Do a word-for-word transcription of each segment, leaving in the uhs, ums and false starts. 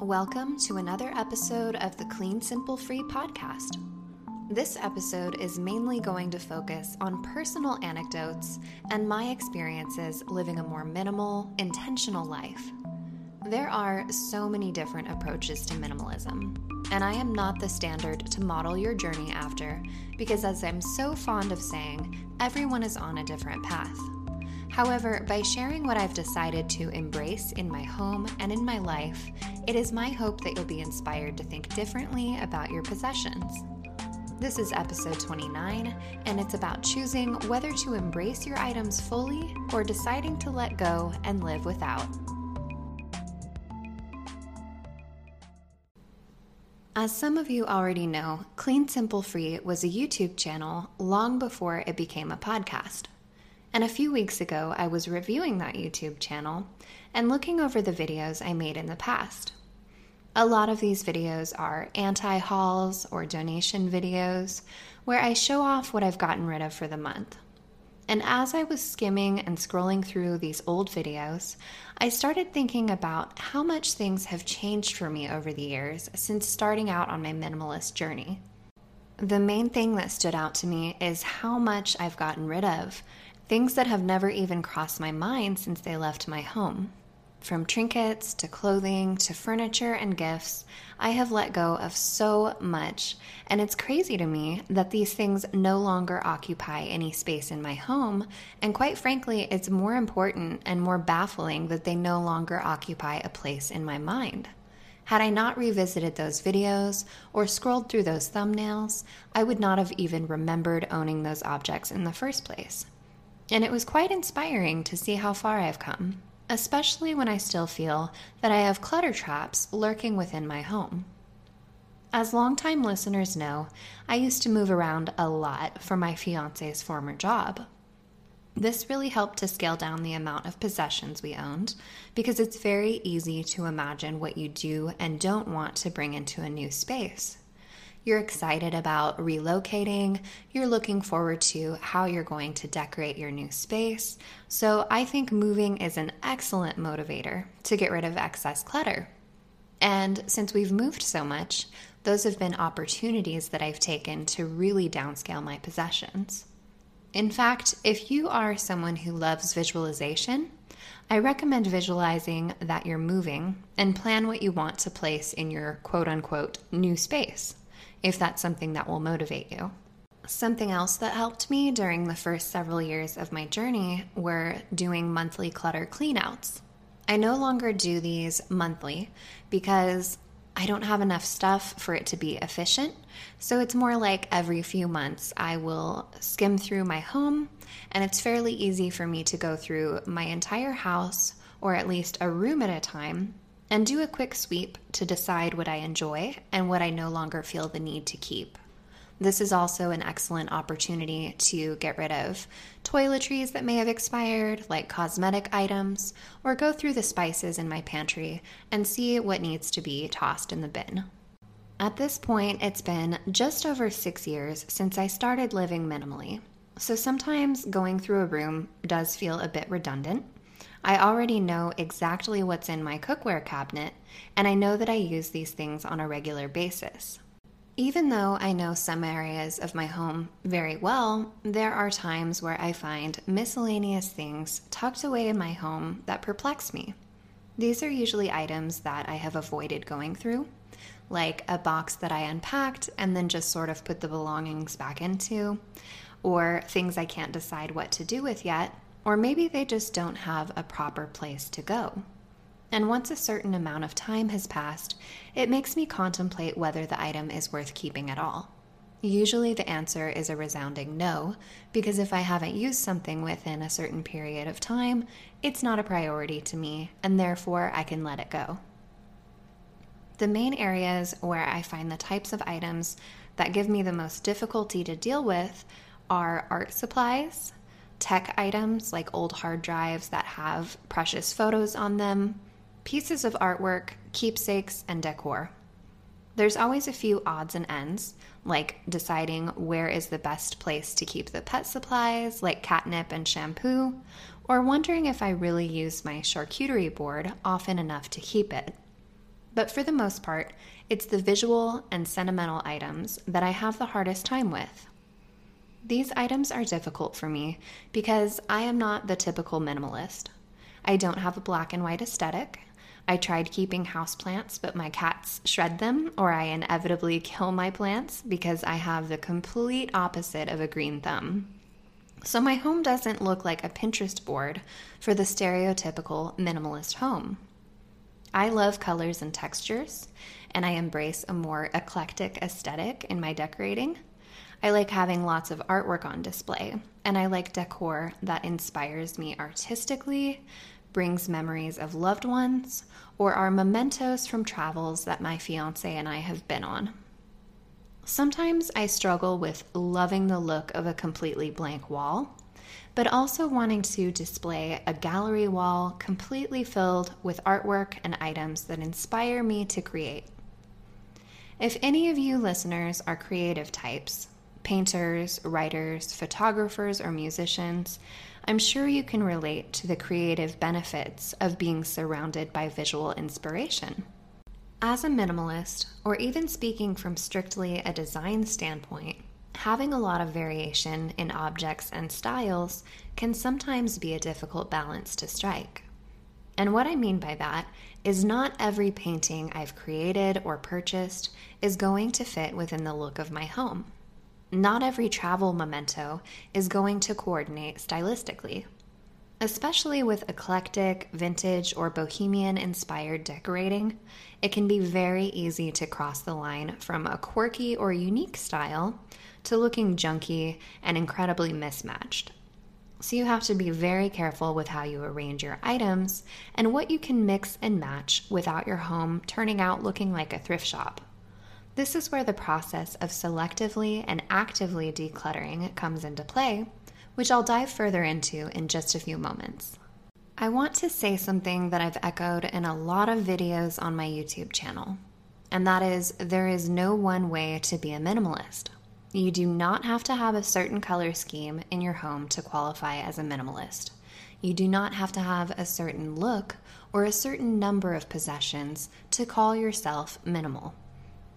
Welcome to another episode of the Clean Simple Free podcast. This episode is mainly going to focus on personal anecdotes and my experiences living a more minimal, intentional life. There are so many different approaches to minimalism, and I am not the standard to model your journey after because, as I'm so fond of saying, everyone is on a different path. However, by sharing what I've decided to embrace in my home and in my life, it is my hope that you'll be inspired to think differently about your possessions. This is episode twenty-nine, and it's about choosing whether to embrace your items fully or deciding to let go and live without. As some of you already know, Clean Simple Free was a YouTube channel long before it became a podcast. And a few weeks ago, I was reviewing that YouTube channel and looking over the videos I made in the past. A lot of these videos are anti-hauls or donation videos where I show off what I've gotten rid of for the month. And as I was skimming and scrolling through these old videos, I started thinking about how much things have changed for me over the years since starting out on my minimalist journey. The main thing that stood out to me is how much I've gotten rid of. Things that have never even crossed my mind since they left my home. From trinkets, to clothing, to furniture and gifts, I have let go of so much, and it's crazy to me that these things no longer occupy any space in my home, and quite frankly, it's more important and more baffling that they no longer occupy a place in my mind. Had I not revisited those videos or scrolled through those thumbnails, I would not have even remembered owning those objects in the first place. And it was quite inspiring to see how far I've come, especially when I still feel that I have clutter traps lurking within my home. As longtime listeners know, I used to move around a lot for my fiancé's former job. This really helped to scale down the amount of possessions we owned because it's very easy to imagine what you do and don't want to bring into a new space. You're excited about relocating, you're looking forward to how you're going to decorate your new space, so I think moving is an excellent motivator to get rid of excess clutter. And since we've moved so much, those have been opportunities that I've taken to really downscale my possessions. In fact, if you are someone who loves visualization, I recommend visualizing that you're moving and plan what you want to place in your quote-unquote new space, if that's something that will motivate you. Something else that helped me during the first several years of my journey were doing monthly clutter cleanouts. I no longer do these monthly because I don't have enough stuff for it to be efficient, so it's more like every few months I will skim through my home, and it's fairly easy for me to go through my entire house, or at least a room at a time, and do a quick sweep to decide what I enjoy and what I no longer feel the need to keep. This is also an excellent opportunity to get rid of toiletries that may have expired, like cosmetic items, or go through the spices in my pantry and see what needs to be tossed in the bin. At this point, it's been just over six years since I started living minimally, so sometimes going through a room does feel a bit redundant. I already know exactly what's in my cookware cabinet, and I know that I use these things on a regular basis. Even though I know some areas of my home very well, there are times where I find miscellaneous things tucked away in my home that perplex me. These are usually items that I have avoided going through, like a box that I unpacked and then just sort of put the belongings back into, or things I can't decide what to do with yet, or maybe they just don't have a proper place to go. And once a certain amount of time has passed, it makes me contemplate whether the item is worth keeping at all. Usually the answer is a resounding no, because if I haven't used something within a certain period of time, it's not a priority to me, and therefore I can let it go. The main areas where I find the types of items that give me the most difficulty to deal with are art supplies, tech items like old hard drives that have precious photos on them, pieces of artwork, keepsakes, and decor. There's always a few odds and ends, like deciding where is the best place to keep the pet supplies, like catnip and shampoo, or wondering if I really use my charcuterie board often enough to keep it. But for the most part, it's the visual and sentimental items that I have the hardest time with. These items are difficult for me because I am not the typical minimalist. I don't have a black and white aesthetic. I tried keeping houseplants, but my cats shred them, or I inevitably kill my plants because I have the complete opposite of a green thumb. So my home doesn't look like a Pinterest board for the stereotypical minimalist home. I love colors and textures, and I embrace a more eclectic aesthetic in my decorating. I like having lots of artwork on display, and I like decor that inspires me artistically, brings memories of loved ones, or are mementos from travels that my fiancé and I have been on. Sometimes I struggle with loving the look of a completely blank wall, but also wanting to display a gallery wall completely filled with artwork and items that inspire me to create. If any of you listeners are creative types, painters, writers, photographers, or musicians, I'm sure you can relate to the creative benefits of being surrounded by visual inspiration. As a minimalist, or even speaking from strictly a design standpoint, having a lot of variation in objects and styles can sometimes be a difficult balance to strike. And what I mean by that is not every painting I've created or purchased is going to fit within the look of my home. Not every travel memento is going to coordinate stylistically. Especially with eclectic, vintage, or bohemian-inspired decorating, it can be very easy to cross the line from a quirky or unique style to looking junky and incredibly mismatched. So you have to be very careful with how you arrange your items and what you can mix and match without your home turning out looking like a thrift shop. This is where the process of selectively and actively decluttering comes into play, which I'll dive further into in just a few moments. I want to say something that I've echoed in a lot of videos on my YouTube channel, and that is there is no one way to be a minimalist. You do not have to have a certain color scheme in your home to qualify as a minimalist. You do not have to have a certain look or a certain number of possessions to call yourself minimal.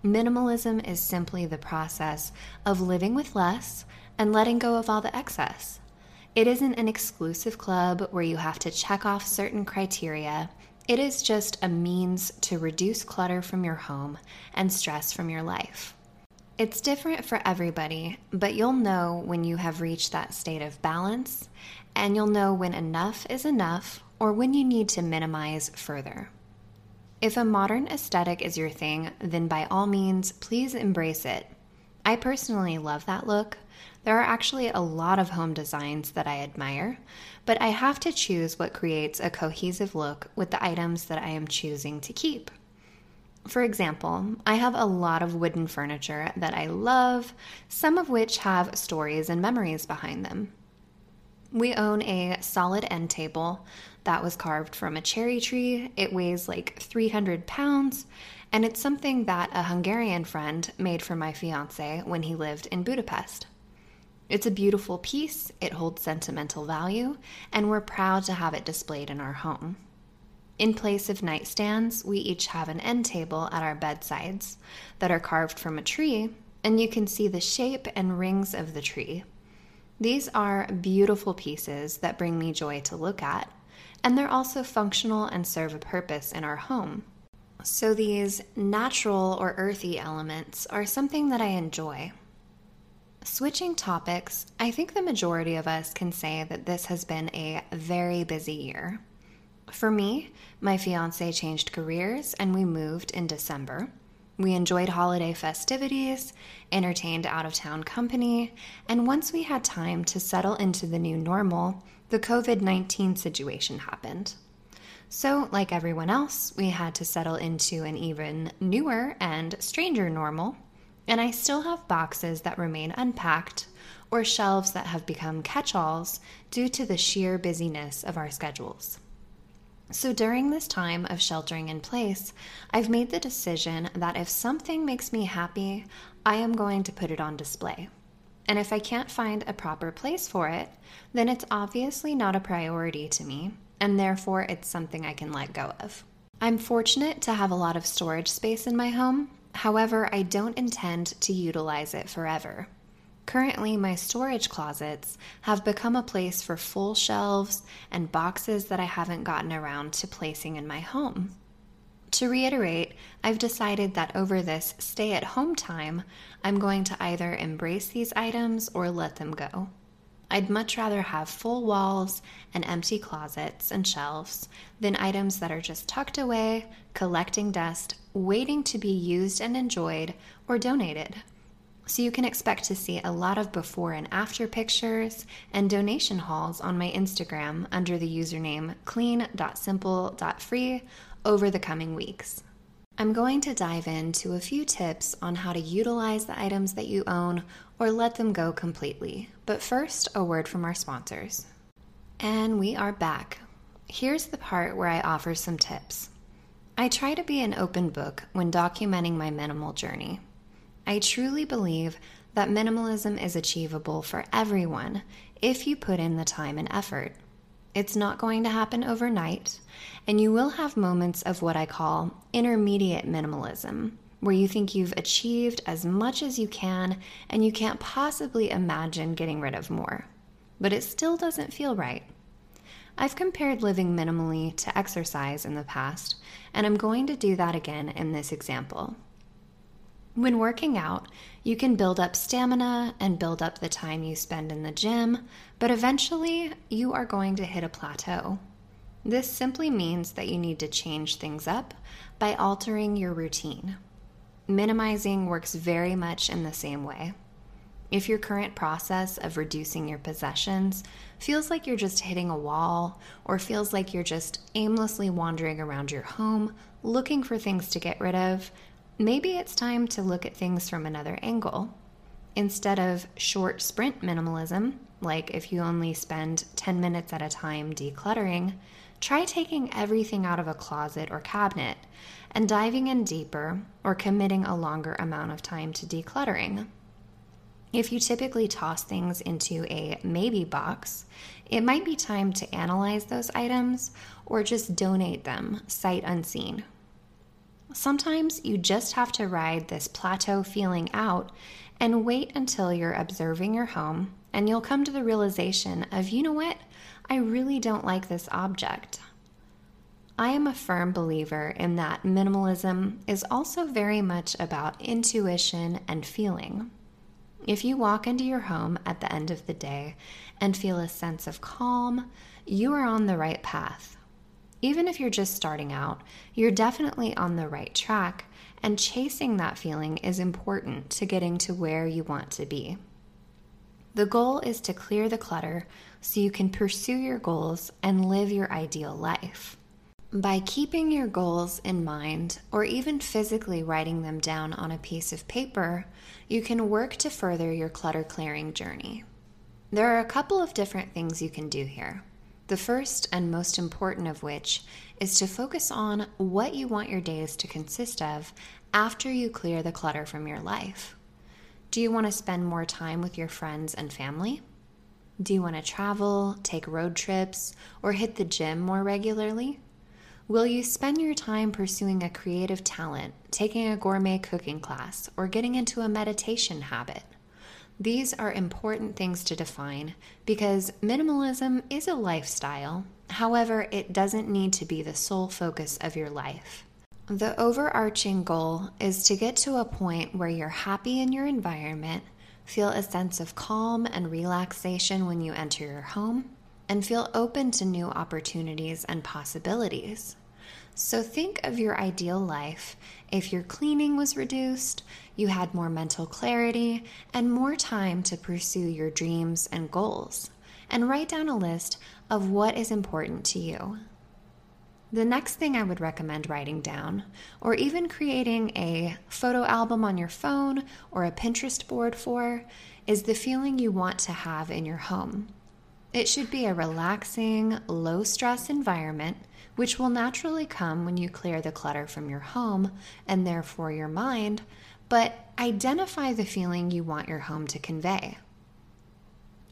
Minimalism is simply the process of living with less and letting go of all the excess. It isn't an exclusive club where you have to check off certain criteria. It is just a means to reduce clutter from your home and stress from your life. It's different for everybody, but you'll know when you have reached that state of balance, and you'll know when enough is enough or when you need to minimize further. If a modern aesthetic is your thing, then by all means, please embrace it. I personally love that look. There are actually a lot of home designs that I admire, but I have to choose what creates a cohesive look with the items that I am choosing to keep. For example, I have a lot of wooden furniture that I love, some of which have stories and memories behind them. We own a solid end table that was carved from a cherry tree. It weighs like three hundred pounds, and it's something that a Hungarian friend made for my fiancé when he lived in Budapest. It's a beautiful piece, it holds sentimental value, and we're proud to have it displayed in our home. In place of nightstands, we each have an end table at our bedsides that are carved from a tree, and you can see the shape and rings of the tree. These are beautiful pieces that bring me joy to look at, and they're also functional and serve a purpose in our home. So these natural or earthy elements are something that I enjoy. Switching topics, I think the majority of us can say that this has been a very busy year. For me, my fiancé changed careers and we moved in December. We enjoyed holiday festivities, entertained out-of-town company, and once we had time to settle into the new normal, the covid nineteen situation happened. So, like everyone else, we had to settle into an even newer and stranger normal, and I still have boxes that remain unpacked or shelves that have become catch-alls due to the sheer busyness of our schedules. So during this time of sheltering in place, I've made the decision that if something makes me happy, I am going to put it on display. And if I can't find a proper place for it, then it's obviously not a priority to me, and therefore it's something I can let go of. I'm fortunate to have a lot of storage space in my home. However, I don't intend to utilize it forever. Currently, my storage closets have become a place for full shelves and boxes that I haven't gotten around to placing in my home. To reiterate, I've decided that over this stay-at-home time, I'm going to either embrace these items or let them go. I'd much rather have full walls and empty closets and shelves than items that are just tucked away, collecting dust, waiting to be used and enjoyed or donated. So you can expect to see a lot of before and after pictures and donation hauls on my Instagram under the username clean dot simple dot free over the coming weeks. I'm going to dive into a few tips on how to utilize the items that you own or let them go completely. But first, a word from our sponsors. And we are back. Here's the part where I offer some tips. I try to be an open book when documenting my minimal journey. I truly believe that minimalism is achievable for everyone if you put in the time and effort. It's not going to happen overnight, and you will have moments of what I call intermediate minimalism, where you think you've achieved as much as you can and you can't possibly imagine getting rid of more, but it still doesn't feel right. I've compared living minimally to exercise in the past, and I'm going to do that again in this example. When working out, you can build up stamina and build up the time you spend in the gym, but eventually you are going to hit a plateau. This simply means that you need to change things up by altering your routine. Minimizing works very much in the same way. If your current process of reducing your possessions feels like you're just hitting a wall or feels like you're just aimlessly wandering around your home looking for things to get rid of, maybe it's time to look at things from another angle. Instead of short sprint minimalism, like if you only spend ten minutes at a time decluttering, try taking everything out of a closet or cabinet and diving in deeper or committing a longer amount of time to decluttering. If you typically toss things into a maybe box, it might be time to analyze those items or just donate them sight unseen. Sometimes you just have to ride this plateau feeling out and wait until you're observing your home, and you'll come to the realization of, you know what, I really don't like this object. I am a firm believer in that minimalism is also very much about intuition and feeling. If you walk into your home at the end of the day and feel a sense of calm, you are on the right path. Even if you're just starting out, you're definitely on the right track, and chasing that feeling is important to getting to where you want to be. The goal is to clear the clutter so you can pursue your goals and live your ideal life. By keeping your goals in mind, or even physically writing them down on a piece of paper, you can work to further your clutter clearing journey. There are a couple of different things you can do here. The first and most important of which is to focus on what you want your days to consist of after you clear the clutter from your life. Do you want to spend more time with your friends and family? Do you want to travel, take road trips, or hit the gym more regularly? Will you spend your time pursuing a creative talent, taking a gourmet cooking class, or getting into a meditation habit? These are important things to define because minimalism is a lifestyle. However, it doesn't need to be the sole focus of your life. The overarching goal is to get to a point where you're happy in your environment, feel a sense of calm and relaxation when you enter your home, and feel open to new opportunities and possibilities. So think of your ideal life if your cleaning was reduced, you had more mental clarity, and more time to pursue your dreams and goals, and write down a list of what is important to you. The next thing I would recommend writing down, or even creating a photo album on your phone or a Pinterest board for, is the feeling you want to have in your home. It should be a relaxing, low-stress environment, which will naturally come when you clear the clutter from your home and therefore your mind, but identify the feeling you want your home to convey.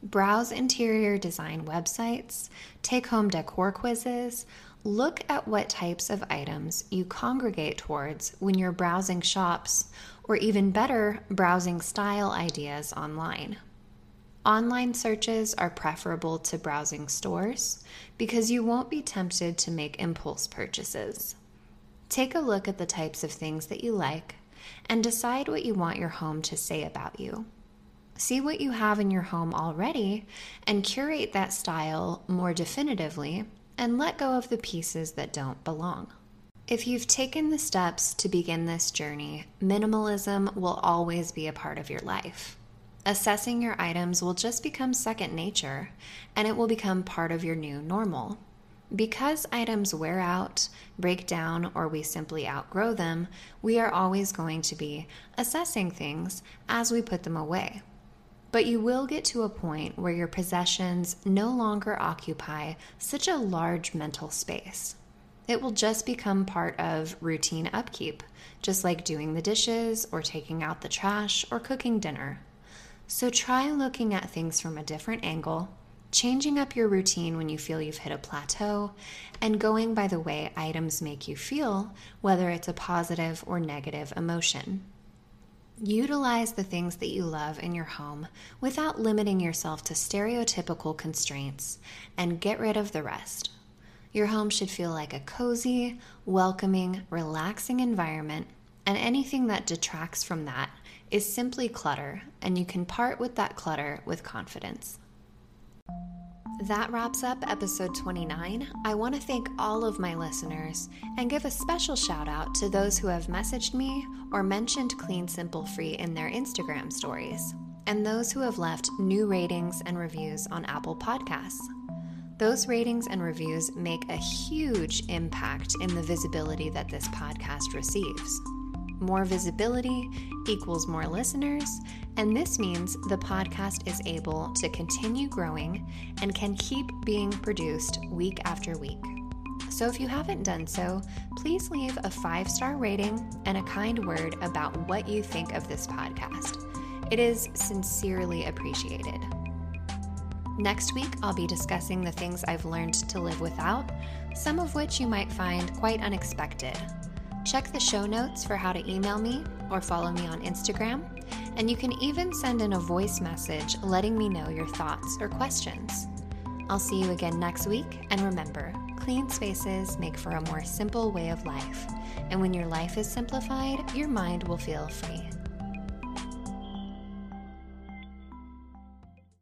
Browse interior design websites, take home decor quizzes, look at what types of items you congregate towards when you're browsing shops, or even better, browsing style ideas online. Online searches are preferable to browsing stores because you won't be tempted to make impulse purchases. Take a look at the types of things that you like and decide what you want your home to say about you. See what you have in your home already and curate that style more definitively, and let go of the pieces that don't belong. If you've taken the steps to begin this journey, minimalism will always be a part of your life. Assessing your items will just become second nature, and it will become part of your new normal. Because items wear out, break down, or we simply outgrow them, we are always going to be assessing things as we put them away. But you will get to a point where your possessions no longer occupy such a large mental space. It will just become part of routine upkeep, just like doing the dishes or taking out the trash or cooking dinner. So try looking at things from a different angle, changing up your routine when you feel you've hit a plateau, and going by the way items make you feel, whether it's a positive or negative emotion. Utilize the things that you love in your home without limiting yourself to stereotypical constraints, and get rid of the rest. Your home should feel like a cozy, welcoming, relaxing environment, and anything that detracts from that is simply clutter, and you can part with that clutter with confidence. That wraps up episode twenty-nine. I want to thank all of my listeners and give a special shout out to those who have messaged me or mentioned Clean Simple Free in their Instagram stories, and those who have left new ratings and reviews on Apple Podcasts. Those ratings and reviews make a huge impact in the visibility that this podcast receives. More visibility equals more listeners, and this means the podcast is able to continue growing and can keep being produced week after week. So if you haven't done so, please leave a five-star rating and a kind word about what you think of this podcast. It is sincerely appreciated. Next week, I'll be discussing the things I've learned to live without, some of which you might find quite unexpected. Check the show notes for how to email me or follow me on Instagram, and you can even send in a voice message letting me know your thoughts or questions. I'll see you again next week, and remember, clean spaces make for a more simple way of life, and when your life is simplified, your mind will feel free.